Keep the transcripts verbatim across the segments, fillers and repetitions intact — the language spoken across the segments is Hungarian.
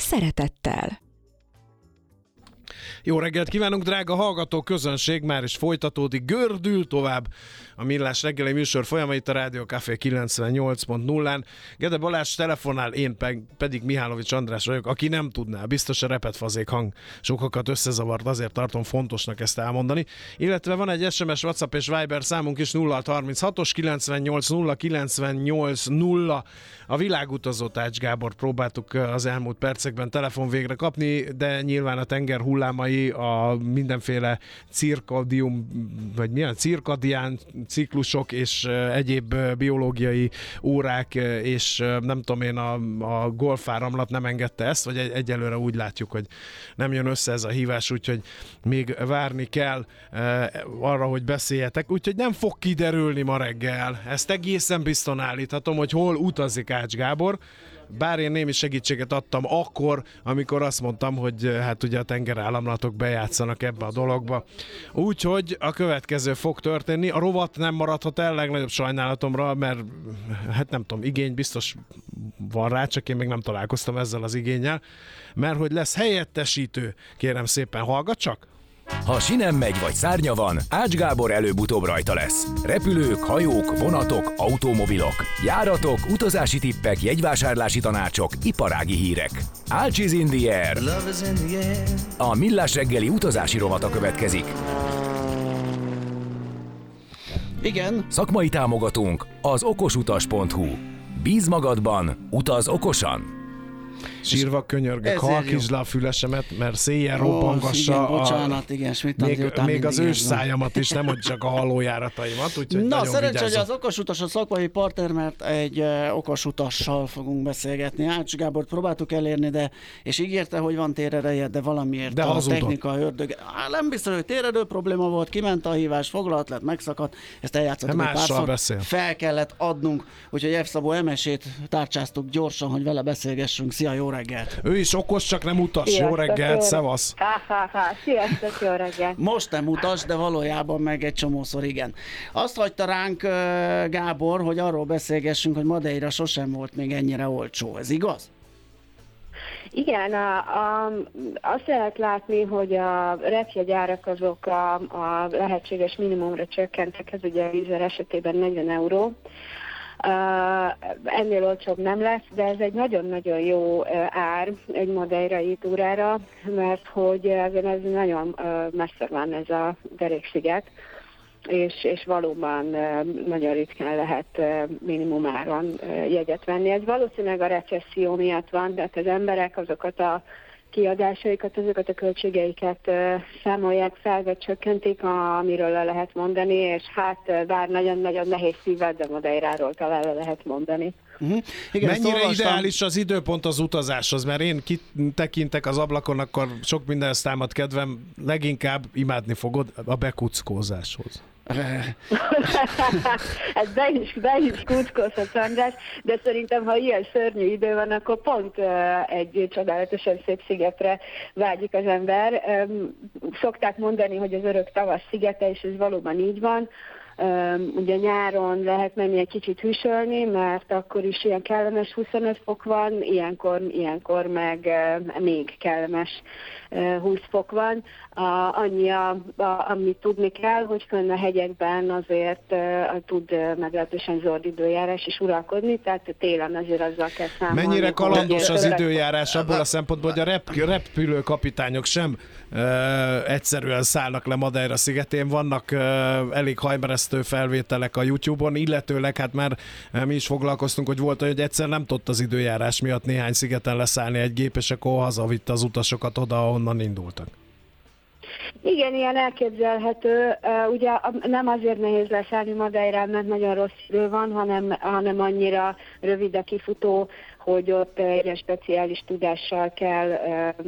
szeretettel! Jó reggelt kívánunk, drága hallgató közönség! Már is folytatódik, gördül tovább a Millás reggeli műsor folyama itt a Rádió Café kilencvennyolc pont nullán. Gede Balázs telefonál, én pedig Mihálovics András vagyok, aki nem tudná, biztos a repetfazék hang sokakat összezavart, azért tartom fontosnak ezt elmondani. Illetve van egy es em es, WhatsApp és Viber számunk is, nulla harminchat kilencvennyolc nulla kilencvennyolc nulla. A világutazót, Ács Gábor próbáltuk az elmúlt percekben telefon végre kapni, de nyilván a tenger hullámai, a mindenféle cirkadium, vagy milyen cirkadián ciklusok és egyéb biológiai órák, és nem tudom én, a, a golfáramlat nem engedte ezt, vagy egy, egyelőre úgy látjuk, hogy nem jön össze ez a hívás, úgyhogy még várni kell arra, hogy beszéljetek, úgyhogy nem fog kiderülni ma reggel. Ezt egészen biztosan állíthatom, hogy hol utazik Ács Gábor, bár én némi segítséget adtam akkor, amikor azt mondtam, hogy hát ugye a tengerállamlatok bejátszanak ebbe a dologba. Úgyhogy a következő fog történni. A rovat nem maradhat el, legnagyobb sajnálatomra, mert hát nem tudom, igény biztos van rá, csak én még nem találkoztam ezzel az igénnyel, mert hogy lesz helyettesítő. Kérem szépen, hallgat csak! Ha sinem megy vagy szárnya van, Ács Gábor előbb-utóbb rajta lesz. Repülők, hajók, vonatok, automobilok, járatok, utazási tippek, jegyvásárlási tanácsok, iparági hírek. á cé es is in the air. A Millás reggeli utazási rovata következik. Igen. Szakmai támogatónk az okosutas pont hu. Bíz magadban, utaz okosan! Sírva könyörgök, halkítsd le a fülesemet, mert széjjel robbangassa bocsánat, igen, még, még az ős szájamat is, nem hogy csak a hallójárataimat, úgyhogy na, szerencsé, hogy az okosutas a szakmai partner, mert egy uh, okosutassal fogunk beszélgetni. Ács Gábort próbáltuk elérni, de, és ígérte, hogy van térereje, de valamiért de a technika ördög. Á, nem biztos, hogy térerő probléma volt, kiment a hívás, foglalt lett, megszakadt, ezt eljátszottuk egy párszor, fel kellett adnunk, úgyhogy F. Szabó Emesét tárcsáztuk gyorsan, hogy vele beszélgessünk. Szia, jó reggelt! Ő is okos, csak nem utas. Sziasztok, jó reggelt, szevasz! Ha-ha-ha, sziasztok, jó reggelt! Most nem utas, de valójában meg egy csomószor igen. Azt hagyta ránk Gábor, hogy arról beszélgessünk, hogy Madeira sosem volt még ennyire olcsó. Ez igaz? Igen, a, a, azt lehet látni, hogy a repjegyárak azok a, a lehetséges minimumra csökkentek, ez ugye a vízer esetében negyven euró. Uh, ennél olcsóbb nem lesz, de ez egy nagyon-nagyon jó uh, ár egy madeirai túrára, mert hogy uh, ez nagyon uh, messze van ez a deréksziget, és, és valóban uh, nagyon ritkán lehet uh, minimum áron uh, jegyet venni. Ez valószínűleg a recesszió miatt van, tehát az emberek azokat a kiadásaikat, azokat a költségeiket uh, számolják fel, vagy csökkentik, amiről le lehet mondani, és hát bár nagyon-nagyon nehéz szívvel, de Madeiráról talán le lehet mondani. Uh-huh. Igen, mennyire ideális az időpont az utazáshoz? Mert én kitekintek az ablakon, akkor sok minden támad kedvem, leginkább imádni fogod a bekuckózáshoz. Ez be is, be is kuckózhatsz, András, de szerintem, ha ilyen szörnyű idő van, akkor pont egy csodálatosan szép szigetre vágyik az ember. Szokták mondani, hogy az örök tavasz szigete, és ez valóban így van. Ugye nyáron lehet menni egy kicsit hűsölni, mert akkor is ilyen kellemes huszonöt fok van, ilyenkor, ilyenkor meg még kellemes húsz fok van. Annyi, amit tudni kell, hogy fönn a hegyekben azért tud meglehetősen zord időjárás is uralkodni, tehát télen azért azzal kell számolni. Mennyire kalandos az időjárás abból a szempontból, hogy a rep- repülő kapitányok sem uh, egyszerűen szállnak le Madeira szigetén, vannak uh, elég hajmeresztő felvételek a YouTube-on, illetőleg hát már mi is foglalkoztunk, hogy volt, hogy egyszer nem tudott az időjárás miatt néhány szigeten leszállni egy gép, és akkor hazavitte az utasokat oda, ahonnan indultak. Igen, ilyen elképzelhető. Ugye nem azért nehéz leszállni Madeirán, mert nagyon rossz idő van, hanem, hanem annyira rövid a kifutó, hogy ott egy speciális tudással kell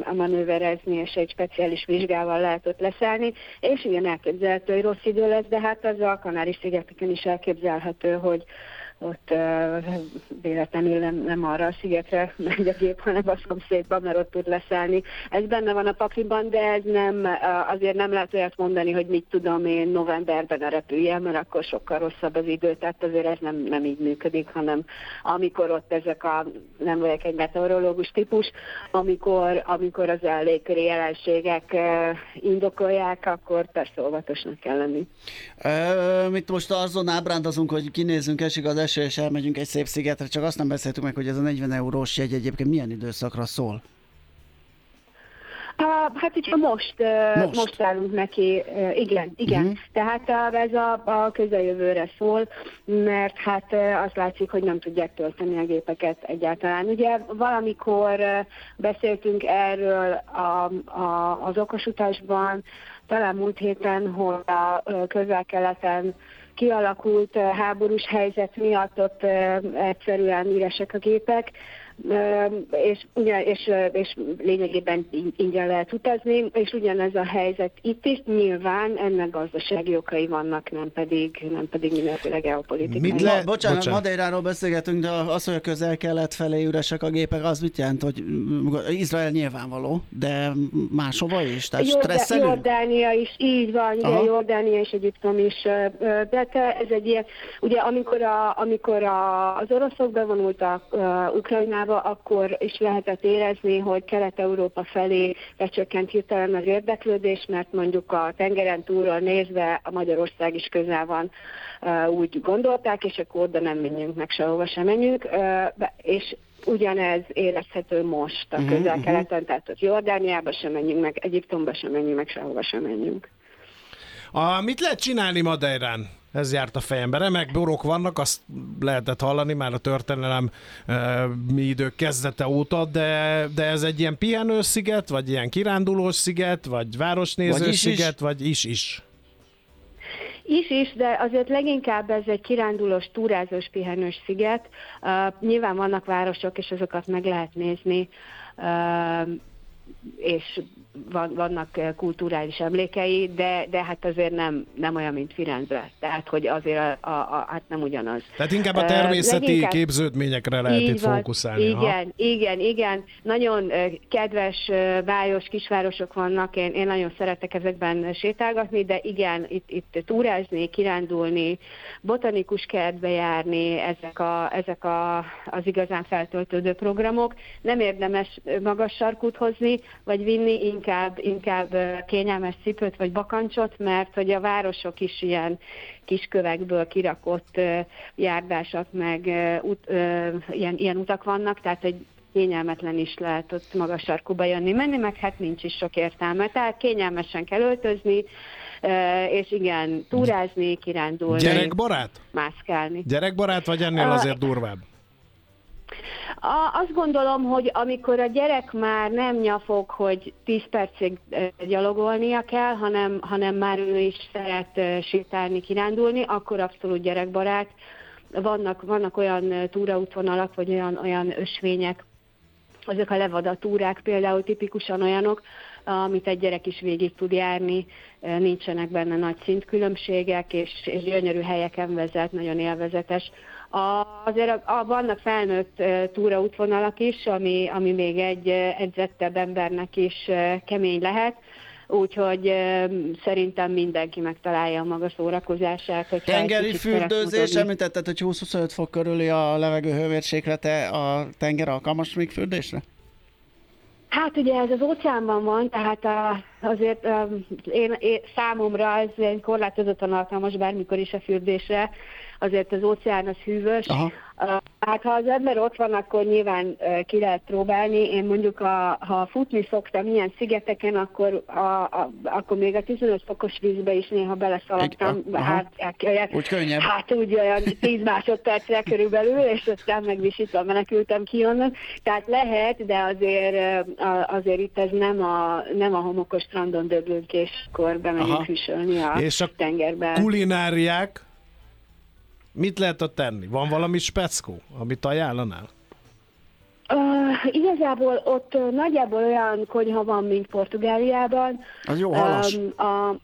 a manőverezni, és egy speciális vizsgával lehet ott leszállni, és igen, elképzelhető, hogy rossz idő lesz, de hát az a Kanári-szigeteken is elképzelhető, hogy ott véletlenül nem, nem arra a szigetre megy a gép, hanem a szomszédban, mert ott tud leszállni. Ez benne van a pakliban, de ez nem, azért nem lehet olyat mondani, hogy mit tudom én novemberben a repüljem, mert akkor sokkal rosszabb az idő, tehát azért ez nem, nem így működik, hanem amikor ott ezek a, nem vagyok egy meteorológus típus, amikor, amikor az légköri jelenségek indokolják, akkor persze óvatosnak kell lenni. Mit most azon ábrándozunk, hogy kinézünk, esik az eső, és elmegyünk egy szép szigetre, csak azt nem beszéltük meg, hogy ez a negyven eurós jegy egyébként milyen időszakra szól? Hát, hogyha most, most. most állunk neki, igen, igen. Uh-huh. Tehát ez a, a közeljövőre szól, mert hát azt látszik, hogy nem tudják tölteni a gépeket egyáltalán. Ugye valamikor beszéltünk erről a, a, az okosutasban, talán múlt héten, hogy a közel-keleten kialakult háborús helyzet miatt ott egyszerűen üresek a gépek, és, és, és lényegében ingyen lehet utazni, és ugyanez a helyzet itt is, nyilván ennek gazdasági okai vannak, nem pedig, nem pedig mindenféle geopolitikai. Bocsánat, Bocsánat. Madeiráról beszélgetünk, de az, hogy a közel-kelet felé üresek a gépek, az mit jelent, hogy Izrael nyilvánvaló, de máshova is? Tehát stresszelünk? Jordánia is, így van, ugye, Jordánia és Egyiptom is, de te, ez egy ilyen, ugye amikor, a, amikor a, az oroszok bevonultak a Ukrajnába, akkor is lehetett érezni, hogy Kelet-Európa felé lecsökkent hirtelen az érdeklődés, mert mondjuk a tengeren túlról nézve a Magyarország is közel van, úgy gondolták, és akkor oda nem menjünk, meg sehova sem menjünk, és ugyanez érezhető most a közel-keleten, tehát ott Jordániába sem menjünk, meg Egyiptomba sem menjünk, meg sehova sem menjünk. A, mit lehet csinálni Madeirán? Ez járt a fejembe. Remek borok vannak, azt lehetett hallani már a történelem e, mi idő kezdete óta, de, de ez egy ilyen pihenősziget, vagy ilyen kirándulós sziget, vagy városnézősziget, vagy is-is? Is-is, de azért leginkább ez egy kirándulós, túrázós, pihenős sziget. Uh, nyilván vannak városok, és azokat meg lehet nézni, uh, és vannak kulturális emlékei, de, de hát azért nem, nem olyan, mint Firenze. Tehát, hogy azért a, a, a, hát nem ugyanaz. Tehát inkább a természeti leginkább képződményekre lehet itt van, fókuszálni. Igen, ha? igen, igen. Nagyon kedves, bájos kisvárosok vannak. Én, én nagyon szeretek ezekben sétálgatni, de igen, itt, itt túrázni, kirándulni, botanikus kertbe járni, ezek, a, ezek a, az igazán feltöltődő programok. Nem érdemes magas sarkút hozni, vagy vinni, inkább, inkább kényelmes cipőt vagy bakancsot, mert hogy a városok is ilyen kis kövekből kirakott járdások, meg ut, ilyen, ilyen utak vannak, tehát egy kényelmetlen is lehet ott magas sarkúba jönni, menni, meg hát nincs is sok értelme. Tehát kényelmesen kell öltözni, és igen, túrázni, kirándulni. Gyerekbarát? Mászkálni. Gyerekbarát, vagy ennél azért durvább? A, azt gondolom, hogy amikor a gyerek már nem nyafog, hogy tíz percig gyalogolnia kell, hanem, hanem már ő is szeret sétálni, kirándulni, akkor abszolút gyerekbarát. Vannak, vannak olyan túraútvonalak, vagy olyan, olyan ösvények, azok a levadatúrák például tipikusan olyanok, amit egy gyerek is végig tud járni, nincsenek benne nagy szintkülönbségek, és, és gyönyörű helyeken vezet, nagyon élvezetes. A, azért a, a, vannak felnőtt túraútvonalak is, ami, ami még egy edzettebb embernek is kemény lehet, úgyhogy szerintem mindenki megtalálja a maga szórakozását. Tengeri fürdőzés, említetted, hogy húsz-huszonöt fok körüli a levegő hőmérséklete, a tenger alkalmas még fürdésre? Hát ugye ez az óceánban van, tehát a, azért a, én, én, számomra ez korlátozottan alkalmas bármikor is a fürdésre, azért az óceán az hűvös. Aha. Hát ha az ember ott van, akkor nyilván ki lehet próbálni. Én mondjuk, a, ha futni szoktam ilyen szigeteken, akkor, a, a, akkor még a tizenöt fokos vízbe is néha beleszaladtam. Hát, úgy könnyebb. Hát úgy olyan tíz másodpercre körülbelül, és aztán megvisítva menekültem ki onnan. Tehát lehet, de azért, azért itt ez nem a, nem a homokos strandon döblünk, és akkor bemegyünk hűsölni a, és a tengerbe. Kulináriák? Mit lehet ott tenni? Van valami speckó, amit ajánlanál? Uh, igazából ott uh, nagyjából olyan konyha van, mint Portugáliában. Az jó halas. Um, a,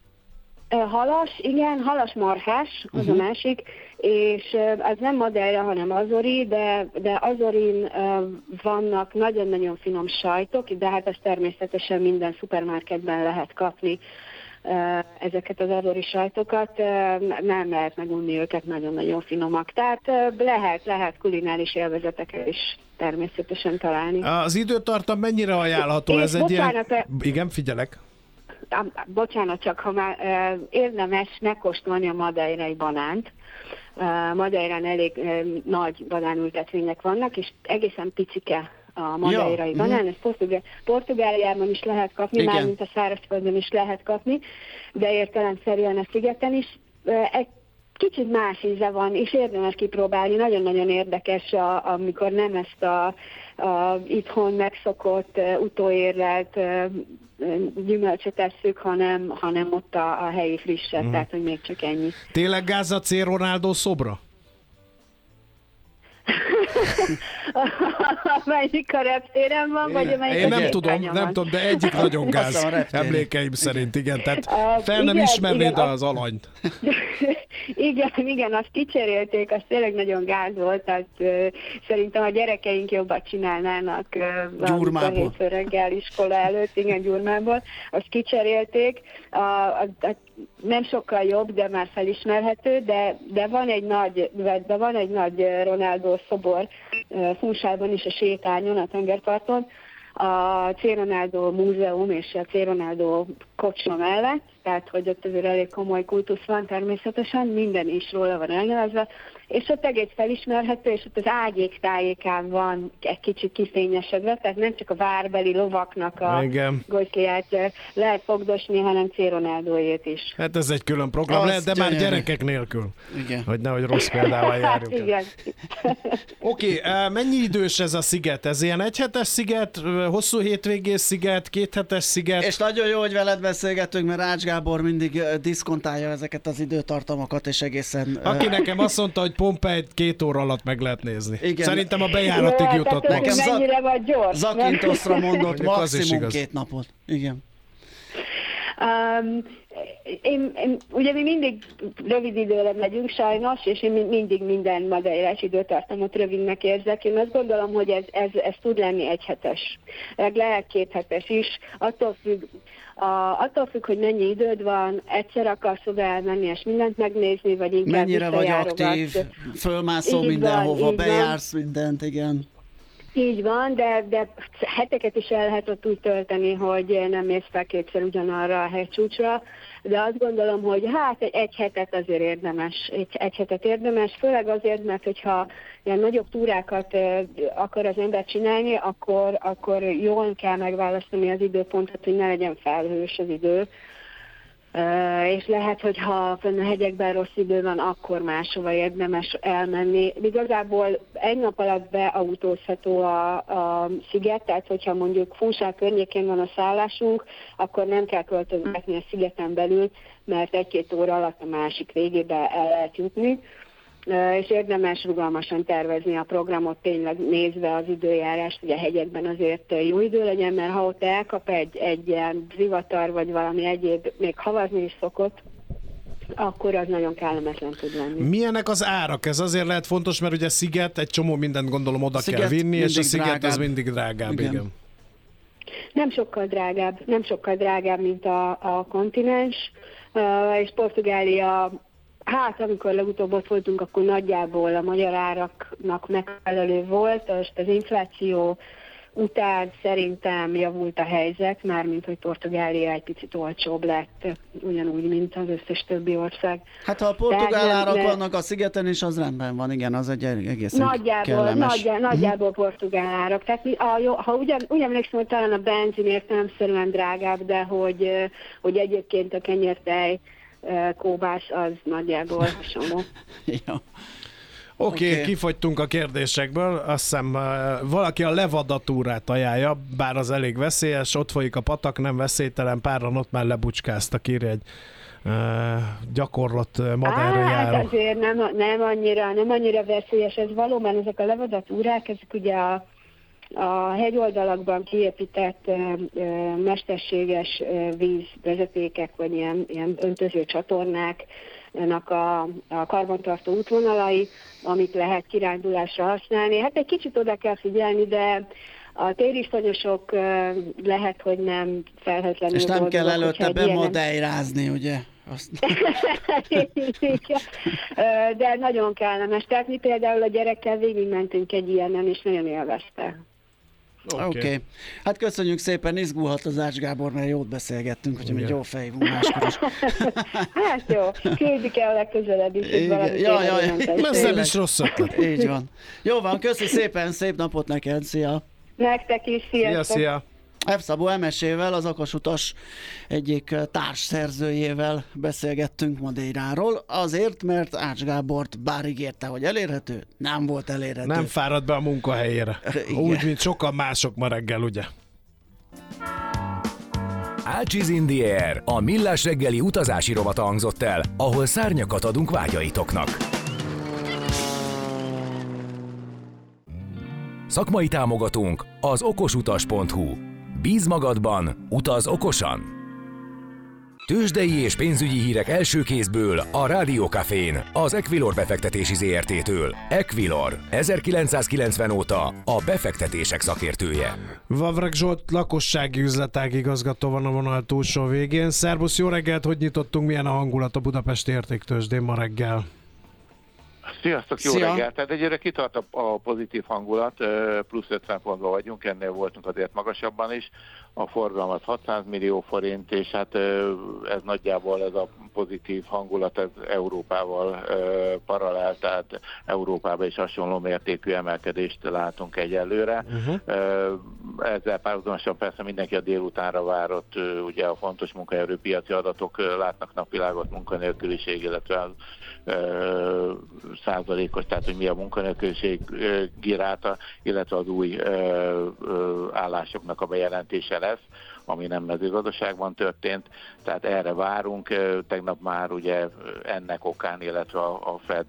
uh, halas, igen, halas marhás, az uh-huh. a másik, és uh, ez nem Madeira, hanem Azori, de, de Azorin uh, vannak nagyon-nagyon finom sajtok, de hát ezt természetesen minden szupermarketben lehet kapni. Ezeket az azori sajtokat, nem lehet megunni őket, nagyon-nagyon finomak. Tehát lehet, lehet kulináris élvezeteket is természetesen találni. Az időtartam mennyire ajánlható? É, ez egy ilyen... Igen, figyelek. Bocsánat, csak ha már érdemes megkóstolni a madeirai banánt. Madeirán elég nagy banánültetvények vannak, és egészen picike a madeirai ja. banán, ezt Portugál, Portugáliában is lehet kapni, igen. mármint a szárazföldön is lehet kapni, de értelemszerűen a szigeten is. Egy kicsit más íze van, és érdemes kipróbálni, nagyon-nagyon érdekes, a, amikor nem ezt a, a itthon megszokott, utóérlelt gyümölcsöt esszük, hanem, hanem ott a, a helyi frisset, mm. tehát hogy még csak ennyi. Tényleg gáz a C. Ronaldo szobra? Amelyik a reptéren van, vagy amelyik én nem a tudom, nem van. tudom, de egyik nagyon gáz emlékeim szerint, igen, tehát fel nem ismernéd az alanyt. Igen, igen, azt kicserélték, az tényleg nagyon gáz volt, tehát uh, szerintem a gyerekeink jobbat csinálnának uh, a hétfő reggel iskola előtt, igen, gyurmából, azt kicserélték, a, a, a, nem sokkal jobb, de már felismerhető, de, de van egy nagy, de van egy nagy Ronaldo szobor Funchálban is, a sétányon, a tengerparton, a C. Ronaldo múzeum és a C. Ronaldo kocsma mellett, tehát hogy ott azért elég komoly kultusz van természetesen, minden is róla van elnevezve, és ott egész felismerhető, és ott az ágyék tájékán van egy kicsit kifényesedve, tehát nem csak a várbeli lovaknak a golyóját lehet fogdosni, hanem C. Ronaldójét is. Hát ez egy külön program lehet, de gyönyörű. Már gyerekek nélkül, igen. hogy nehogy rossz példával járjuk. Hát, igen. Oké, okay, mennyi idős ez a sziget? Ez ilyen egyhetes sziget, hosszú hétvégés sziget, kéthetes sziget? És nagyon jó, hogy veled beszélgetünk, mert Ács Gábor mindig diszkontálja ezeket az időtartamokat, és egészen... Aki nekem azt mondta, hogy Pompejt két óra alatt meg lehet nézni. Igen. Szerintem a bejáratig jutott. Nekem mennyire vagy gyors. Zakintoszra mondott maximum két napot. Igen. Um, én, én, ugye mi mindig rövid időre megyünk sajnos, és én mindig minden madeirás időtartamot rövidnek érzek. Én azt gondolom, hogy ez, ez, ez tud lenni egy hetes. Lehet két hetes is. Attól függ, a, attól függ, hogy mennyi időd van, egyszer akarsz oda elmenni és mindent megnézni, vagy inkább mennyire vagy aktív, fölmászol így mindenhova, van, bejársz van. mindent, igen. Így van, de, de heteket is el lehet ott úgy tölteni, hogy nem mész fel kétszer ugyanarra a hegycsúcsra, de azt gondolom, hogy hát egy hetet azért érdemes, egy, egy hetet érdemes, főleg azért, mert hogyha ilyen nagyobb túrákat akar az ember csinálni, akkor, akkor jól kell megválasztani az időpontot, hogy ne legyen felhős az idő. Uh, és lehet, hogy ha fenn a hegyekben rossz idő van, akkor máshova érdemes elmenni. Igazából egy nap alatt beautózható a, a sziget, tehát hogyha mondjuk Funchal környékén van a szállásunk, akkor nem kell költözgetni a szigeten belül, mert egy-két óra alatt a másik végébe el lehet jutni. Uh, és érdemes rugalmasan tervezni a programot, tényleg nézve az időjárást, ugye a hegyekben azért jó idő legyen, mert ha ott elkap egy, egy ilyen zivatar, vagy valami egyéb, még havazni is szokott, akkor az nagyon kellemetlen tud lenni. Milyenek az árak? Ez azért lehet fontos, mert ugye sziget, egy csomó mindent gondolom oda sziget kell vinni, és a sziget drágább. Az mindig drágább, igen. igen. Nem sokkal drágább, nem sokkal drágább, mint a, a kontinens, uh, és Portugália. Hát, amikor legutóbb ott voltunk, akkor nagyjából a magyar áraknak megfelelő volt, és az infláció után szerintem javult a helyzet, mármint hogy Portugália egy picit olcsóbb lett, ugyanúgy, mint az összes többi ország. Hát, ha a portugál árak de... vannak a szigeten is, az rendben van, igen, az egy egészen nagyjából, kellemes. Nagyjából, hm. nagyjából portugál árak. Tehát, a, jó, ha ugyan, úgy emlékszem, hogy talán a benzinért nem szerűen drágább, de hogy, hogy egyébként a kenyértej, kóbás, az nagyjából hasonló. Ja. Oké, okay, kifogytunk a kérdésekből. Azt hiszem, valaki a Levada túrát ajánlja, bár az elég veszélyes, ott folyik a patak, nem veszélytelen, páran ott már lebucskáztak, írja egy uh, gyakorlat Madeira járó. Hát azért nem, nem, annyira, nem annyira veszélyes ez valóban, ezek a Levada túrák, ezek ugye a A hegyoldalakban kiépített mesterséges vízvezetékek, vagy ilyen, ilyen öntöző csatornáknak a, a karbantartó útvonalai, amit lehet kirándulásra használni. Hát egy kicsit oda kell figyelni, de a tériszonyosok lehet, hogy nem felhőtlenül. És nem dolgoznak, kell előtte bemodeirázni, ilyen... ugye? De nagyon kellemes. Tehát mi például a gyerekkel végigmentünk egy ilyenen, és nagyon élvezte. Oké. Okay. Okay. Hát köszönjük szépen, izgulhat az Ács Gábor, mert jót beszélgettünk, hogy még jó fejvú máskor is. Hát jó, küldik el a legközelebb is, hogy valami tényleg. Lesz nem is rosszak. Így van. Jó van, köszi szépen, szép napot neked, szia! Nektek is, sziasztok! Szia, szia. F. Szabó Emesével, az okosutas egyik társszerzőjével beszélgettünk Madeiráról, azért, mert Ács Gábort bár ígérte, hogy elérhető, nem volt elérhető. Nem fáradt be a munkahelyére. Igen. Úgy, mint sokan mások ma reggel, ugye? á cé es is in the air, a Millás reggeli utazási rovata hangzott el, ahol szárnyakat adunk vágyaitoknak. Szakmai támogatónk az okosutas pont hu. Bíz magadban, utaz okosan! Tőzsdei és pénzügyi hírek első kézből a Rádió Cafén, az Equilor befektetési zé er té-től. Equilor, ezerkilencszázkilencven óta a befektetések szakértője. Vavrek Zsolt lakossági üzletág igazgató van a vonal túlsó végén. Szerbusz, jó reggelt, hogy nyitottunk, milyen a hangulat a Budapesti Értéktőzsdén ma reggel? Sziasztok, jó Szia. reggelt! Tehát egyre kitart a, a pozitív hangulat, plusz ötven pontban vagyunk, ennél voltunk azért magasabban is. A forgalom az hatszáz millió forint, és hát ez nagyjából ez a pozitív hangulat ez Európával paralel, tehát Európában is hasonló mértékű emelkedést látunk egyelőre. Uh-huh. Ezzel párhuzamosan persze mindenki a délutánra várott, ugye a fontos munkaerőpiaci adatok látnak napvilágot, munkanélküliség, illetve az százalékos, tehát hogy mi a munkanélküliségi ráta, illetve az új állásoknak a bejelentése lesz, ami nem mezőgazdaságban történt, tehát erre várunk. Tegnap már ugye ennek okán, illetve a Fed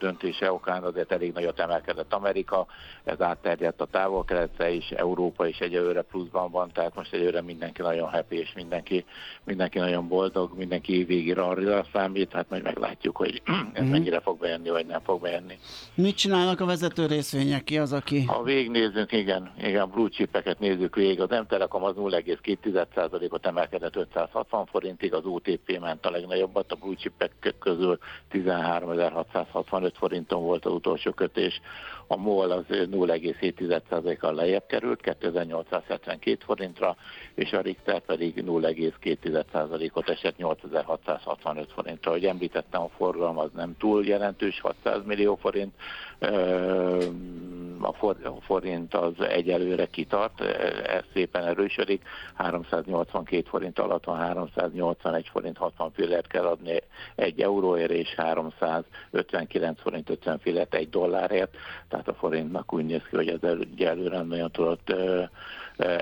döntése okán azért elég nagyot emelkedett Amerika, ez átterjedt a távol-keletre is, Európa is egyelőre pluszban van, tehát most egyelőre mindenki nagyon happy, és mindenki, mindenki nagyon boldog, mindenki végére arra számít, hát majd meglátjuk, hogy ez mm-hmm. mennyire fog bejönni, vagy nem fog bejönni. Mit csinálnak a vezető részvények? Ki az, aki? Ha végignézzünk, igen, igen, blue chipeket nézzük végig, az M-Telekom az nulla egész két százalékot emelkedett ötszázhatvan forintig, az o té pé ment a legnagyobbat, a blue chipek közül tizenháromezer-hatszázhatvanöt forinton volt az utolsó kötés, a MOL az nulla egész hét százalékkal lejjebb került, kétezer-nyolcszázhetvenkét forintra, és a Richter pedig nulla egész két százalékot esett nyolcezer-hatszázhatvanöt forintra. Ahogy említettem, a forgalom az nem túl jelentős, hatszáz millió forint, a forint az egyelőre kitart, ez szépen erősödik, háromszáznyolcvankét forint alatt van, háromszáznyolcvanegy forint hatvan fillért kell adni egy euróért, és háromszázötvenkilenc forint ötven fillért egy dollárért, tehát a forintnak úgy néz ki, hogy ez egyelőre nem nagyon tudott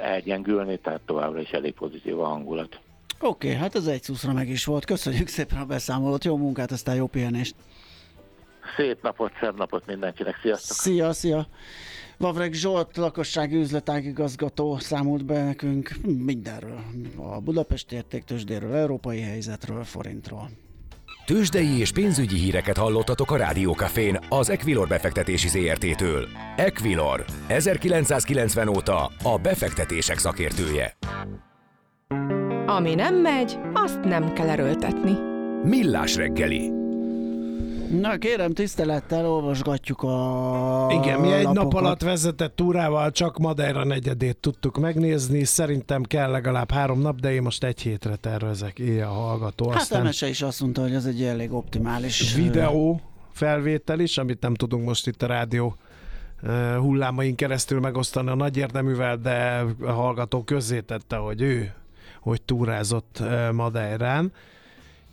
elgyengülni, tehát továbbra is elég pozitív a hangulat. Oké, okay, hát az egy szuszra meg is volt. Köszönjük szépen a beszámolót, jó munkát, aztán jó pihenést! Szép napot, szebb napot mindenkinek, sziasztok! Szia, szia! Vavrek Zsolt, lakossági üzletágigazgató számolt be nekünk mindenről. A Budapesti Értéktőzsdéről, európai helyzetről, forintról. Tőzsdei és pénzügyi híreket hallottatok a Rádió Cafén, az Equilor befektetési zé er té-től. Equilor, ezerkilencszázkilencven óta a befektetések szakértője. Ami nem megy, azt nem kell erőltetni. Millás reggeli. Na kérem, tisztelettel olvasgatjuk a Igen, mi egy lapokat. Nap alatt vezetett túrával csak Madeira negyedét tudtuk megnézni, szerintem kell legalább három nap, de én most egy hétre tervezek, éjjel a hallgató. Hát aztán Emese is azt mondta, hogy ez egy elég optimális videó felvétel is, amit nem tudunk most itt a rádió hullámain keresztül megosztani a nagy érdeművel, de a hallgató közzétette, hogy ő, hogy túrázott Madeirán.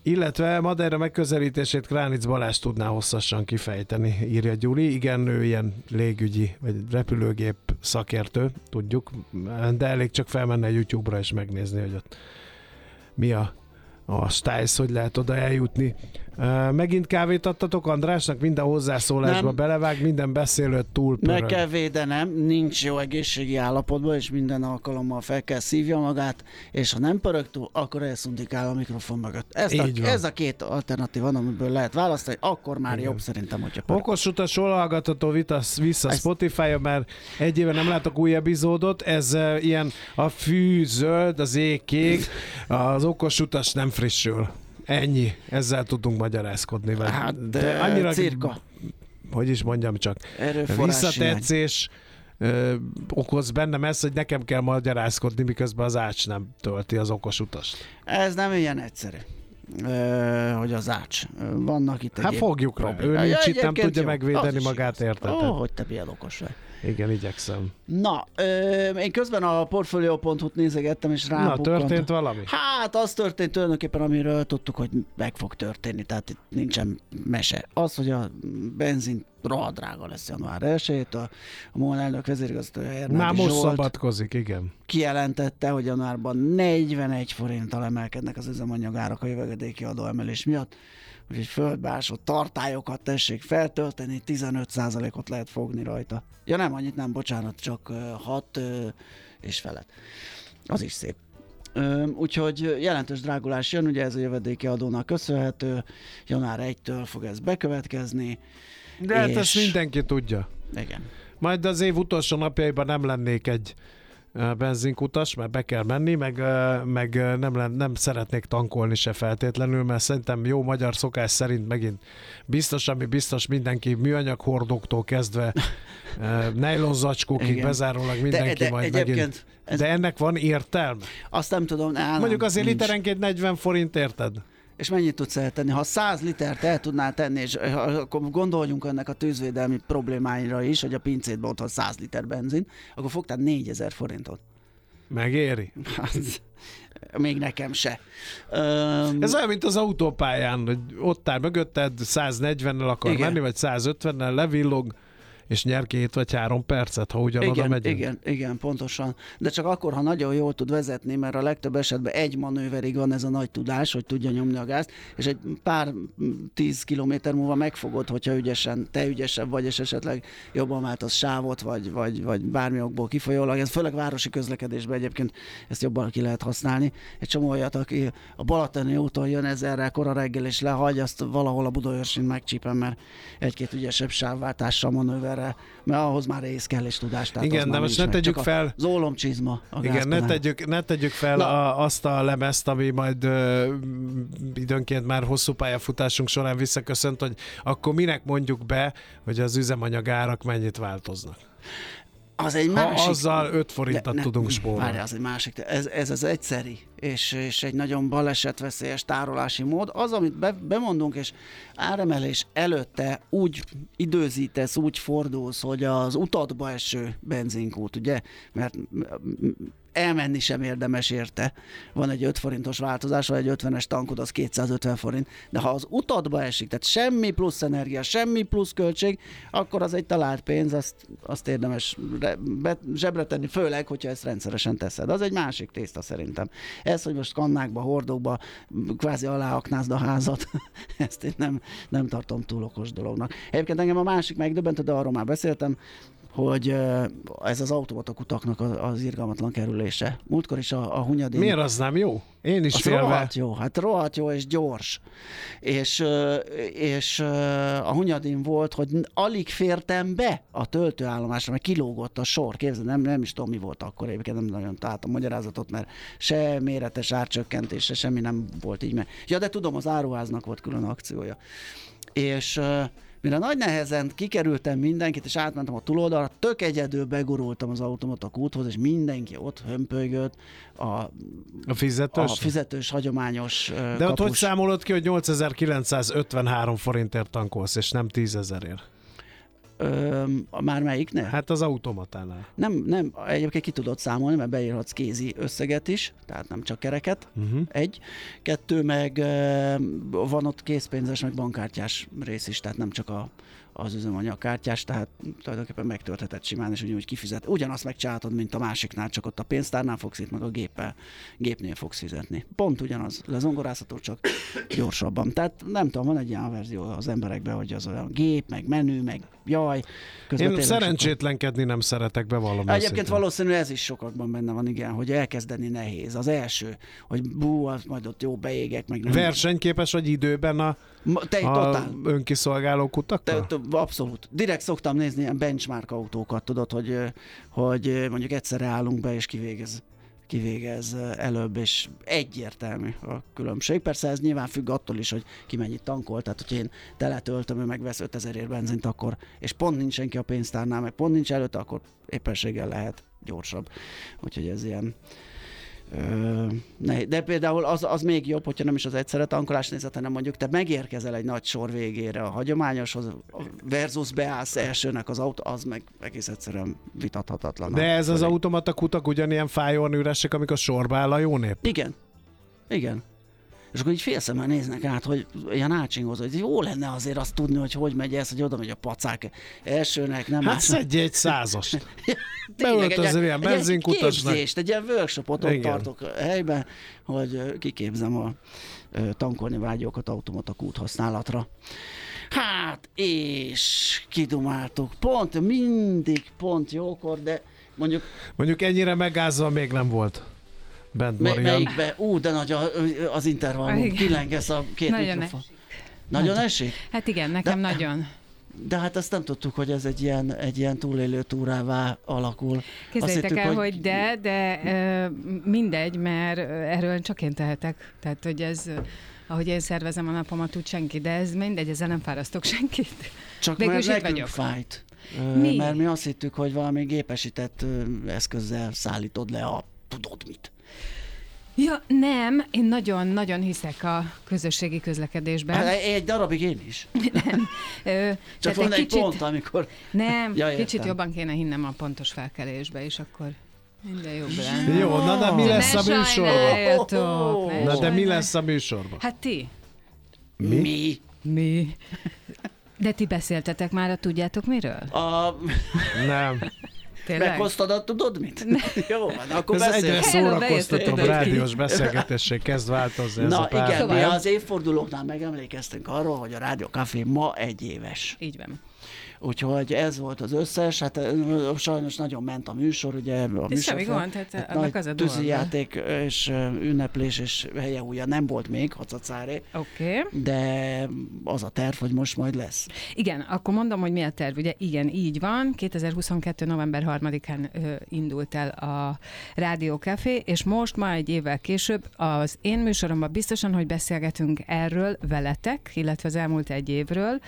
Illetve Madeira megközelítését Kránic Balázs tudná hosszasan kifejteni, írja Gyuri. Igen, ő ilyen légügyi, vagy repülőgép szakértő, tudjuk, de elég csak felmenne YouTube-ra és megnézni, hogy ott mi a A stájsz, hogy lehet oda eljutni. Megint kávét adtatok Andrásnak? Minden hozzászólásba nem. Belevág, minden beszélőt túlpörög. Ne kevé, de nem, nincs jó egészségi állapotban, és minden alkalommal fel kell szívja magát, és ha nem pörög túl, akkor elszundikál a mikrofon mögött. Ezt a, ez a két alternatív van, amiből lehet választani, akkor már igen. Jobb szerintem, hogyha pörög. Okos utas, hol hallgatható vissza ez... Spotify-ra, mert egy éve nem látok új epizódot, ez uh, ilyen a fű zöld, az ég kék, az okos utas nem frissül. Ennyi. Ezzel tudunk magyarázkodni. Hát, de, de annyira, cirka. Hogy is mondjam csak. Visszatetszés ö, okoz bennem ezt, hogy nekem kell magyarázkodni, miközben az Ács nem tölti az okos utast. Ez nem ilyen egyszerű. Ö, hogy az Ács. Vannak itt hát fogjuk rá. Ő nincs itt, nem tudja jó. Megvédeni az magát, érted? Ó, hogy te milyen okos vagy. Igen, igyekszem. Na, ö, én közben a portfolio pont hu-t nézegettem, és rápukkantam. Na, történt valami? Hát, az történt tulajdonképpen, amiről tudtuk, hogy meg fog történni, tehát itt nincsen mese. Az, hogy a benzin rohadt drága lesz január elsejétől, a, a MOL elnök vezérigazgatója Hernádi Zsolt szabadkozik, igen. Kijelentette, hogy januárban negyvenegy forinttal emelkednek az üzemanyagárak a jövevedéki adóemelés miatt, úgyhogy földbeásott tartályokat tessék feltölteni, tizenöt százalékot lehet fogni rajta. Ja nem, annyit nem, bocsánat, csak hat és felett. Az is szép. Úgyhogy jelentős drágulás jön, ugye ez a jövedéki adónak köszönhető, január elsejétől fog ez bekövetkezni. De hát és... ezt mindenki tudja. Igen. Majd az év utolsó napjaiban nem lennék egy benzinkutas, mert be kell menni, meg, meg nem, nem szeretnék tankolni se feltétlenül, mert szerintem jó magyar szokás szerint megint biztos, ami biztos mindenki műanyag hordóktól kezdve nejlonzacskókig bezárólag mindenki de, de, majd megint. Ez... De ennek van értelme? Azt nem tudom. Nálam mondjuk azért nincs. Literenként negyven forint, érted? És mennyit tudsz eltenni? Ha száz litert el tudnál tenni, és akkor gondoljunk ennek a tűzvédelmi problémáira is, hogy a pincétbe otthon száz liter benzin, akkor fogtál négyezer forintot. Megéri? Hát, még nekem se. Um, Ez olyan, mint az autópályán, hogy ott áll mögötted, száznegyvennel akar igen. menni, vagy száz ötvennel levillog, és nyer két vagy három percet, ha ugyanoda megyünk. Igen, igen, pontosan. De csak akkor, ha nagyon jól tud vezetni, mert a legtöbb esetben egy manőverig van ez a nagy tudás, hogy tudja nyomni a gázt, és egy pár tíz kilométer múlva megfogod, hogyha ügyesen, te ügyesebb vagy, és esetleg jobban váltasz sávot, vagy, vagy, vagy bármi okból kifolyólag. Ez főleg városi közlekedésben egyébként ezt jobban ki lehet használni. Egy csomó olyat, aki a Balatoni úton jön ezerrel kora reggel, és lehagy, azt valahol a Budaörsin megcsípem, mert egy-két ügyesebb sávváltással manőver erre, mert ahhoz már rész kell és tudást. Tehát igen, de most ne tegyük fel... Az ólomcsizma. Igen, ne tegyük, ne tegyük fel a, azt a lemezt, ami majd ö, időnként már hosszú pályafutásunk során visszaköszönt, hogy akkor minek mondjuk be, hogy az üzemanyag árak mennyit változnak. Az egy másik... Ha azzal öt forintot ne, tudunk spórolni. Várjál, az egy másik. Ez, ez az egyszeri, és, és egy nagyon balesetveszélyes tárolási mód. Az, amit be, bemondunk, és áremelés előtte úgy időzítesz, úgy fordulsz, hogy az utatba eső benzinkút, ugye? Mert elmenni sem érdemes érte. Van egy öt forintos változás, vagy egy ötvenes tankod, az kétszázötven forint. De ha az utatba esik, tehát semmi plusz energia, semmi plusz költség, akkor az egy talált pénz, azt, azt érdemes be, zsebre tenni, főleg, hogyha ezt rendszeresen teszed. Az egy másik tészta szerintem. Ez, hogy most kannákba, hordókba kvázi aláaknázd a házat, ezt én nem, nem tartom túl okos dolognak. Egyébként engem a másik megdöbbent, de arról már beszéltem, hogy ez az automatok utaknak az irgalmatlan kerülése. Múltkor is a, a Hunyadin... Miért az nem jó? Én is félve. Az rohadt jó, hát rohadt jó és gyors. És, és a Hunyadin volt, hogy alig fértem be a töltőállomásra, mert kilógott a sor. Képzeld, nem, nem is tudom, mi volt akkor, egyébként nem nagyon találtam magyarázatot, mert se méretes árcsökkentés, se semmi nem volt így. Mert... Ja, de tudom, az áruháznak volt külön akciója. És... Mire nagy nehezen kikerültem mindenkit, és átmentem a túloldalra, tök egyedül begurultam az automata kúthoz, és mindenki ott hömpölygött a, a, fizetős? a fizetős, hagyományos de kapus. De ott hogy számolod ki, hogy nyolcezer-kilencszázötvenhárom forintért tankolsz, és nem tízezerért? Ö, már melyiknél? Hát az automatánál. Nem, nem, egyébként ki tudod számolni, mert beírhatsz kézi összeget is, tehát nem csak kereket, uh-huh. egy. Kettő, meg van ott készpénzes, meg bankkártyás rész is, tehát nem csak a, az üzemanyag kártyás, tehát tulajdonképpen megtöltheted simán, és ugyanúgy kifizet. Ugyanazt megcsinálhatod, mint a másiknál, csak ott a pénztárnál fogsz, itt meg a géppel, gépnél fogsz fizetni. Pont ugyanaz, lezongorázható, csak gyorsabban. Tehát nem tudom, van egy ilyen verzió az emberekben, hogy az olyan gép, meg menü, meg jaj. Én szerencsétlenkedni sokan... nem szeretek, bevallom. Egyébként valószínűleg ez is sokakban benne van, igen, hogy elkezdeni nehéz. Az első, hogy bú, az majd ott jó beégek, meg nem. Versenyképes vagy időben a, te, a totál. Önkiszolgálók utakkal? Te, te, abszolút. Direkt szoktam nézni ilyen benchmark autókat, tudod, hogy, hogy mondjuk egyszerre állunk be, és kivégez. kivégez előbb, és egyértelmű a különbség. Persze ez nyilván függ attól is, hogy ki mennyit tankol, tehát hogyha én teletöltöm, ő megvesz ötezer ér benzint, akkor, és pont nincs senki a pénztárnál, meg pont nincs előtt, akkor éppenséggel lehet gyorsabb. Úgyhogy ez ilyen... Ö, ne, de például az, az még jobb, hogyha nem is az egyszerre tankolás nézet, hanem mondjuk te megérkezel egy nagy sor végére a hagyományoshoz versus beállsz elsőnek az autó, az meg egész egyszerűen vitathatatlan. De ez az automata kutak ugyanilyen fájóan üresek, amikor sorba áll a jó nép? Igen. Igen. És akkor így félszemmel néznek át, hogy ilyen ácsingozó, hogy jó lenne azért azt tudni, hogy hogy megy ez, hogy oda megy a pacák elsőnek, nem hát más. Hát szedj egy százas. Beöltözöm ilyen benzinkutasnak. Képzést, egy ilyen workshopot ott tartok helyben, hogy kiképzem a tankolni vágyókat automata kút használatra. Hát, és kidumáltuk. Pont, mindig pont jókor, de mondjuk... Mondjuk ennyire megázva még nem volt. Bent Marian. M- melyikbe? Ú, de nagy a, az intervallum. Kilengesz a két nagyon mikrofon. Esik. Nagyon esik? Hát igen, nekem de, nagyon. De hát azt nem tudtuk, hogy ez egy ilyen, egy ilyen túlélő túrává alakul. Képzeljétek el, hogy... hogy de, de mindegy, mert erről csak én tehetek. Tehát, hogy ez, ahogy én szervezem a napomat, úgy senki, de ez mindegy, ezzel nem fárasztok senkit. Csak végül mert nekünk fájt. Mi? Mert mi azt hittük, hogy valami gépesített eszközzel szállítod le a tudod mit. Ja, nem, én nagyon-nagyon hiszek a közösségi közlekedésben. Hát, egy darabig én is. Nem. Ö, csak van egy kicsit, pont, amikor... Nem, ja, kicsit jobban kéne hinnem a pontos felkelésbe, és akkor minden jobb lenne. Jó, na de mi lesz a műsorban? Na de mi lesz a műsorban? Hát ti. Mi? Mi. mi? De ti beszéltetek már, a tudjátok miről? A... Nem. Tényleg? Meghoztad a tudod mit? Jó, de akkor ez egyre szórakoztatom, rádiós beszélgetésé kezd változni. Na ez a pár. Igen, mi az évfordulóknál megemlékeztünk arról, hogy a Rádió Café ma egy éves. Így van. Úgyhogy ez volt az összes, hát sajnos nagyon ment a műsor, ugye a műsor fel, hát tűzijáték és ünneplés és helye újja nem volt még, hacacáré, okay. De az a terv, hogy most majd lesz. Igen, akkor mondom, hogy mi a terv, ugye igen, így van, kétezer-huszonkettő november harmadikán ö, indult el a Rádió Café, és most már egy évvel később az én műsoromban biztosan, hogy beszélgetünk erről veletek, illetve az elmúlt egy évről,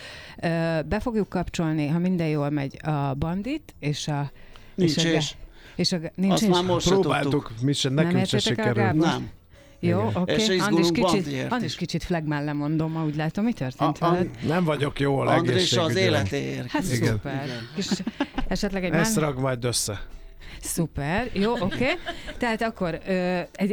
ö, be fogjuk kapcsolni, ha minden jól megy, a bandit, és a... Nincs és. A, és, és a, nincs azt is. Már most próbáltuk, mi sem, nekünk se sikerült. Nem. Jó, oké. Okay. Andris kicsit, Andris kicsit flagmán lemondom, ahogy látom, mi történt a, veled? Nem vagyok jól egészségügyileg. Andris az életéért. Hát igen. Szuper. Igen. És esetleg egy ezt ragd majd össze. Szuper, jó, oké. Okay. Tehát akkor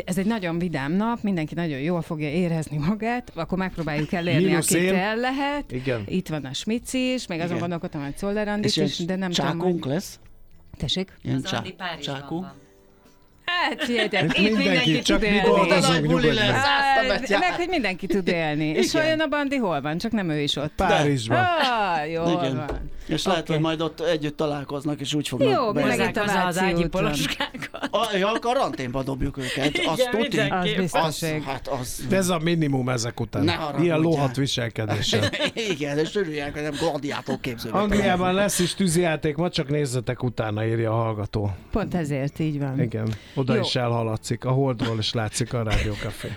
ez egy nagyon vidám nap, mindenki nagyon jól fogja érezni magát, akkor megpróbáljuk elérni, minusz akit én. El lehet. Igen. Itt van a Smici is, még azon gondolkodtam, hogy Czoller Andit is, de nem tudom. Csákunk lesz. Tessék? Az Andi Párizsban van. Hát, itt mindenki tud élni. Meg, hogy mindenki tud élni. És vajon a Bandi hol van? Csak nem ő is ott. Párizsban. Ah, jól igen. Van. És okay. Lehet, hogy majd ott együtt találkoznak, és úgy fognak... Jó, meg az ágyi poloskákat. A, ja, karanténba dobjuk őket. Igen, azt mindenképp. Az, hát az... De ez a minimum ezek után. Ilyen lóhat viselkedéssel. Igen, és örüljek, hogy nem gladiátor képzőben. Angliában lesz is tűzijáték, ma csak nézzetek utána, írja a hallgató. Pont ezért, így van. Igen. Oda jó. Is elhaladszik, a Holdról is látszik a Rádió Café.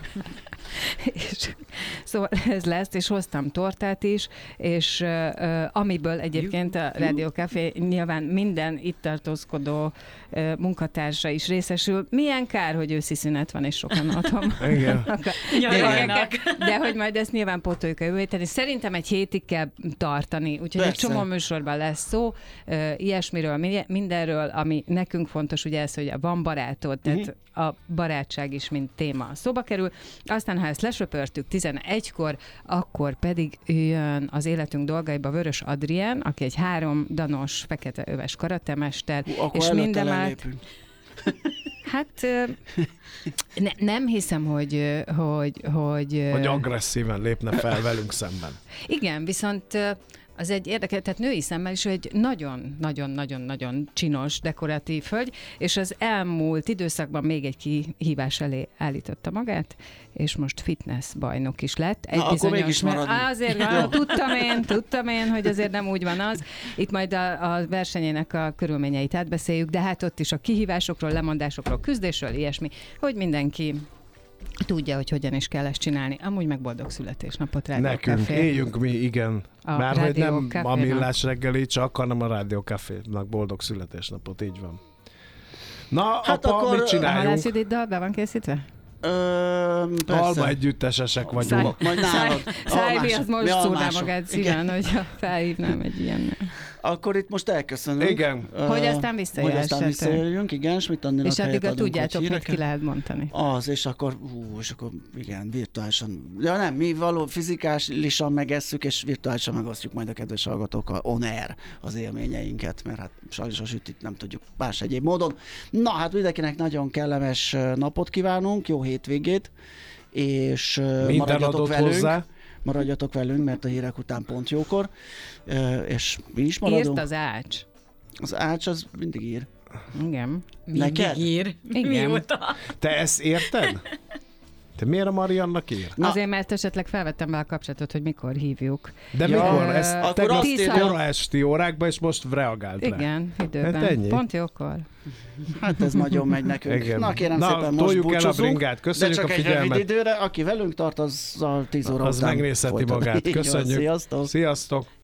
És, szóval ez lesz, és hoztam tortát is, és uh, amiből egyébként a Rádió Café nyilván minden itt tartózkodó uh, munkatársa is részesül. Milyen kár, hogy őszi szünet van, és sokan otthon vannak. de, de hogy majd ezt nyilván pótoljuk a jövő héten, és szerintem egy hétig kell tartani, úgyhogy persze. Egy csomó műsorban lesz szó, uh, ilyesmiről, mindenről, ami nekünk fontos, ugye ez, hogy van barátod, tehát uh-huh. A barátság is, mint téma szóba kerül. Aztán ha ezt lesöpörtük tizenegykor, akkor pedig jön az életünk dolgaiba Vörös Adrián, aki egy három danos, fekete öves karatemester, uh, és mindemellett... Hát ne, nem hiszem, hogy... Hogy, hogy, hogy agresszíven lépne fel velünk szemben. Igen, viszont az egy érdekes, tehát női szemmel is egy nagyon-nagyon-nagyon-nagyon csinos, dekoratív hölgy, és az elmúlt időszakban még egy kihívás elé állította magát, és most fitness bajnok is lett. Egy na, bizonyos, akkor mégis maradni. Azért van, tudtam én, tudtam én, hogy azért nem úgy van az. Itt majd a, a versenyének a körülményeit átbeszéljük, de hát ott is a kihívásokról, lemondásokról, küzdésről, ilyesmi, hogy mindenki tudja, hogy hogyan is kell ezt csinálni. Amúgy meg boldog születésnapot, Rádió Nekünk, Café. Éljünk mi, igen. A Már hogy nem Café-nak. A Millás reggeli, csak hanem a Rádió Cafénak boldog születésnapot, így van. Na, hát apa, akkor mit csináljunk? A Halászüdít dal be van készítve? Öm, Alma együttesesek vagyunk. Szájbi az most szúrná magát szíven, hogyha felhívnám egy ilyennel. Akkor itt most elköszönünk. Igen. Uh, hogy aztán visszajöjjünk. Igen, és mit adni, és addig tudjátok, hogy mit ki lehet mondani. Az, és akkor, hú, és akkor igen, virtuálisan. Ja nem, mi való fizikálisan megesszük, és virtuálisan megosztjuk majd a kedves hallgatókkal on air az élményeinket, mert hát sajnos a sütit nem tudjuk más egyéb módon. Na hát mindenkinek nagyon kellemes napot kívánunk, jó hétvégét, és minden maradjatok velünk. Hozzá. Maradjatok velünk, mert a hírek után pont jókor, és mi is maradunk. Írt az Ács. Az Ács az mindig ír. Igen. Mindig Neked? ír. Igen. Mióta? Te ezt érted? Te miért a Mariannak ír? Na. Azért, mert esetleg felvettem be a kapcsolatot, hogy mikor hívjuk. De ja, mikor? Ezt e, tegnap kora esti órákban, és most reagált rá. Igen, időben. Hát pont jókor. Hát ez nagyon megy nekünk. Igen. Na kérem Na, szépen, most búcsúzunk, de csak egy rövid időre, aki velünk tart, az tíz óra az után. Az megnézheti magát. Köszönjük. Jó, sziasztok. Sziasztok.